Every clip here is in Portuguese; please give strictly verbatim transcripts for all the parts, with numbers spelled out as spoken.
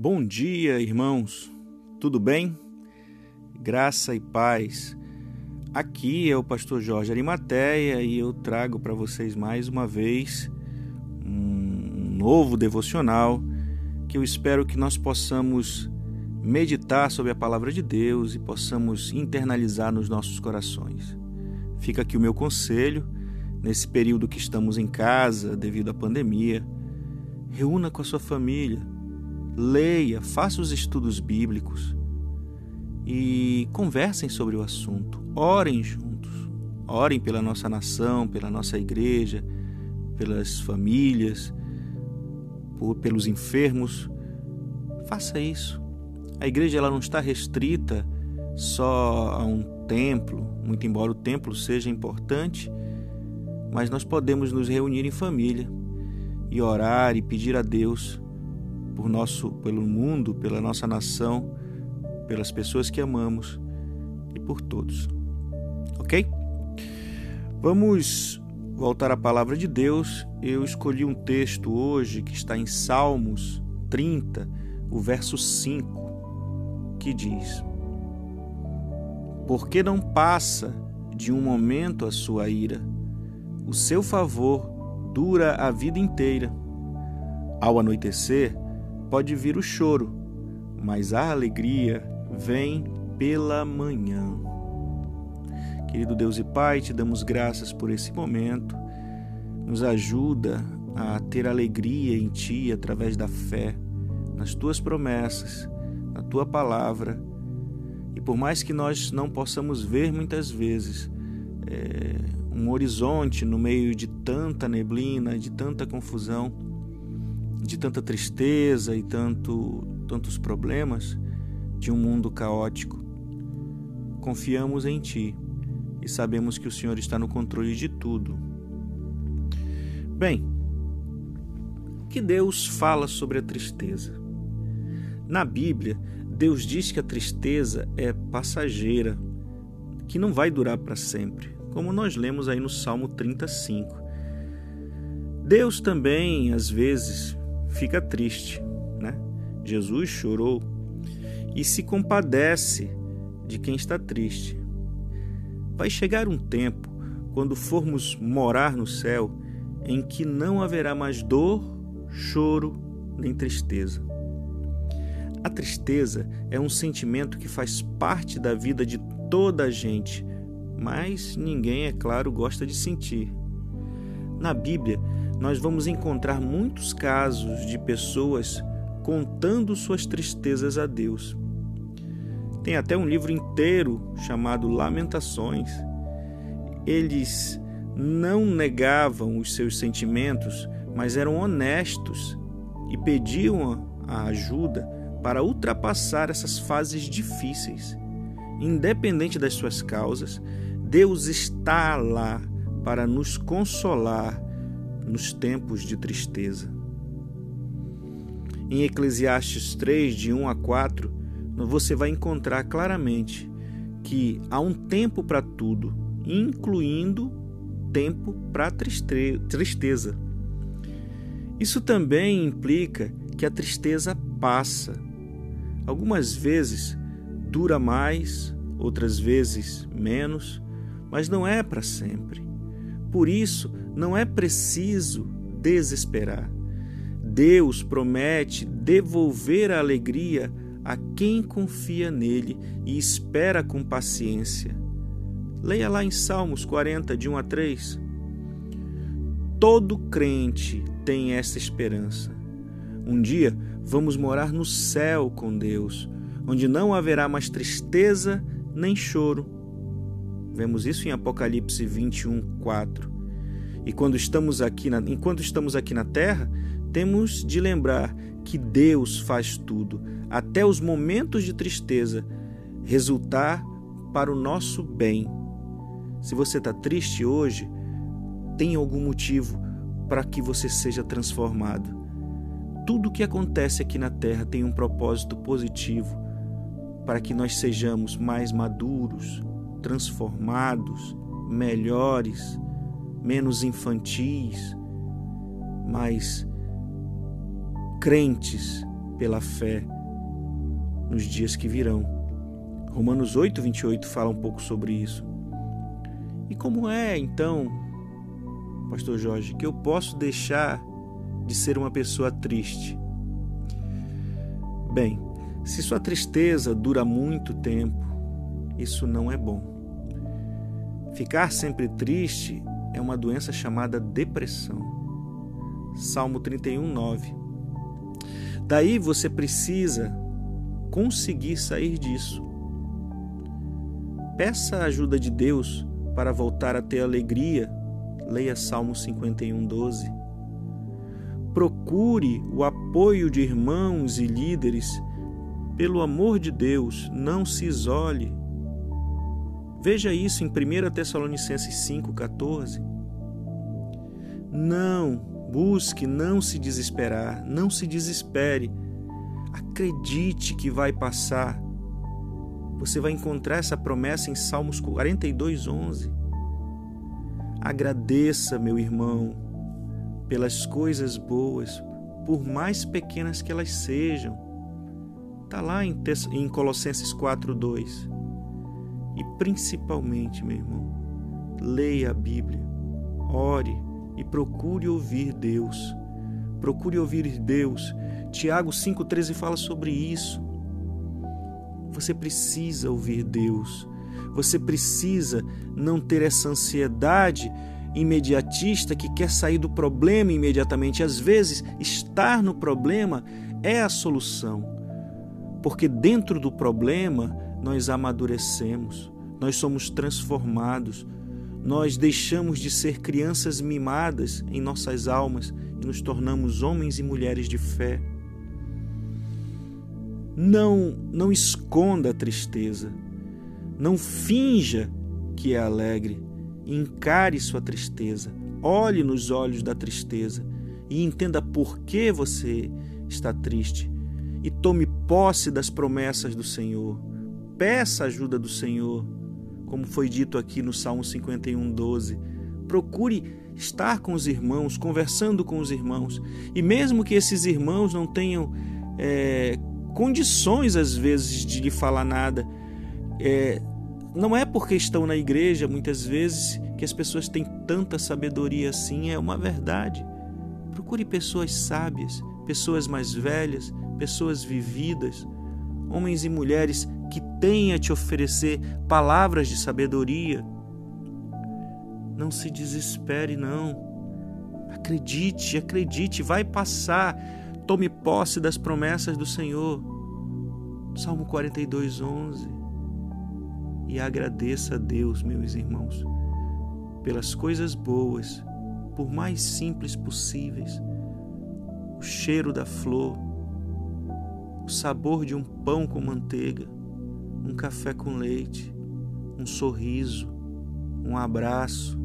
Bom dia, irmãos, tudo bem? Graça e paz. Aqui é o pastor Jorge Arimatheia e eu trago para vocês mais uma vez um novo devocional que eu espero que nós possamos meditar sobre a palavra de Deus e possamos internalizar nos nossos corações. Fica aqui o meu conselho, nesse período que estamos em casa devido à pandemia, reúna com a sua família, leia, faça os estudos bíblicos e conversem sobre o assunto, orem juntos, orem pela nossa nação, pela nossa igreja, pelas famílias, por, pelos enfermos, faça isso. A igreja ela não está restrita só a um templo, muito embora o templo seja importante, mas nós podemos nos reunir em família e orar e pedir a Deus Por nosso, pelo mundo, pela nossa nação, pelas pessoas que amamos e por todos. Ok? Vamos voltar à palavra de Deus. Eu escolhi um texto hoje que está em Salmos trinta, o verso cinco, que diz: Porque não passa de um momento a sua ira, o seu favor dura a vida inteira. Ao anoitecer, pode vir o choro, mas a alegria vem pela manhã. Querido Deus e Pai, te damos graças por esse momento. Nos ajuda a ter alegria em Ti através da fé, nas Tuas promessas, na Tua palavra. E por mais que nós não possamos ver muitas vezes é, um horizonte no meio de tanta neblina, de tanta confusão, de tanta tristeza e tanto, tantos problemas de um mundo caótico. Confiamos em Ti e sabemos que o Senhor está no controle de tudo. Bem, o que Deus fala sobre a tristeza? Na Bíblia, Deus diz que a tristeza é passageira, que não vai durar para sempre, como nós lemos aí no Salmo trinta e cinco. Deus também, às vezes, fica triste, né? Jesus chorou e se compadece de quem está triste. Vai chegar um tempo, quando formos morar no céu, em que não haverá mais dor, choro, nem tristeza. A tristeza é um sentimento que faz parte da vida de toda a gente, mas ninguém, é claro, gosta de sentir. Na Bíblia, nós vamos encontrar muitos casos de pessoas contando suas tristezas a Deus. Tem até um livro inteiro chamado Lamentações. Eles não negavam os seus sentimentos, mas eram honestos e pediam a ajuda para ultrapassar essas fases difíceis. Independente das suas causas, Deus está lá para nos consolar nos tempos de tristeza. Em Eclesiastes três, de um a quatro, você vai encontrar claramente que há um tempo para tudo, incluindo tempo para tristeza. Isso também implica que a tristeza passa. Algumas vezes dura mais, outras vezes menos, mas não é para sempre. Por isso, não é preciso desesperar. Deus promete devolver a alegria a quem confia nele e espera com paciência. Leia lá em Salmos quarenta, de um a três. Todo crente tem essa esperança. Um dia vamos morar no céu com Deus, onde não haverá mais tristeza nem choro. Vemos isso em Apocalipse vinte e um, quatro. E quando estamos aqui na, enquanto estamos aqui na Terra, temos de lembrar que Deus faz tudo, até os momentos de tristeza, resultar para o nosso bem. Se você está triste hoje, tem algum motivo para que você seja transformado. Tudo o que acontece aqui na Terra tem um propósito positivo para que nós sejamos mais maduros, transformados, melhores, menos infantis, mas crentes pela fé nos dias que virão. Romanos oito, vinte e oito fala um pouco sobre isso. E como é, então, pastor Jorge, que eu posso deixar de ser uma pessoa triste? Bem, se sua tristeza dura muito tempo, isso não é bom. Ficar sempre triste é uma doença chamada depressão. Salmo trinta e um, nove. Daí você precisa conseguir sair disso. Peça a ajuda de Deus para voltar a ter alegria. Leia Salmo cinquenta e um, doze. Procure o apoio de irmãos e líderes. Pelo amor de Deus, não se isole. Veja isso em primeira Tessalonicenses cinco, quatorze. Não, busque não se desesperar, não se desespere. Acredite que vai passar. Você vai encontrar essa promessa em Salmos quarenta e dois, onze. Agradeça, meu irmão, pelas coisas boas, por mais pequenas que elas sejam. Está lá em, Tess- em Colossenses quatro, dois. E principalmente, meu irmão, leia a Bíblia, ore e procure ouvir Deus. Procure ouvir Deus. Tiago cinco, treze fala sobre isso. Você precisa ouvir Deus. Você precisa não ter essa ansiedade imediatista que quer sair do problema imediatamente. Às vezes, estar no problema é a solução, porque dentro do problema nós amadurecemos, nós somos transformados, nós deixamos de ser crianças mimadas em nossas almas e nos tornamos homens e mulheres de fé. Não, não esconda a tristeza. Não finja que é alegre, encare sua tristeza, olhe nos olhos da tristeza e entenda por que você está triste e tome posse das promessas do Senhor. Peça a ajuda do Senhor, como foi dito aqui no Salmo cinquenta e um, doze. Procure estar com os irmãos, conversando com os irmãos, e mesmo que esses irmãos não tenham é, condições às vezes de lhe falar nada, É, não é porque estão na igreja muitas vezes que as pessoas têm tanta sabedoria assim, é uma verdade. Procure pessoas sábias, pessoas mais velhas, pessoas vividas, homens e mulheres que têm a te oferecer palavras de sabedoria. Não se desespere, não. Acredite, acredite, vai passar. Tome posse das promessas do Senhor. Salmo quarenta e dois, onze. E agradeça a Deus, meus irmãos, pelas coisas boas, por mais simples possíveis, o cheiro da flor, o sabor de um pão com manteiga, um café com leite, um sorriso, um abraço,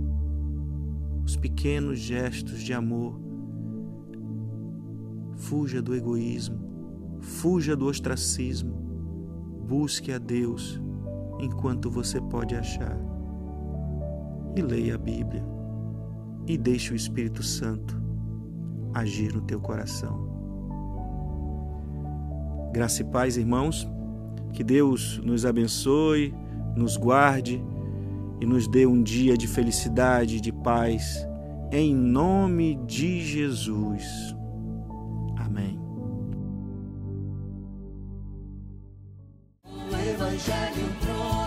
os pequenos gestos de amor. Fuja do egoísmo, fuja do ostracismo, busque a Deus enquanto você pode achar, e leia a Bíblia e deixe o Espírito Santo agir no teu coração. Graça e paz, irmãos, que Deus nos abençoe, nos guarde e nos dê um dia de felicidade e de paz, em nome de Jesus. Amém. O Evangelho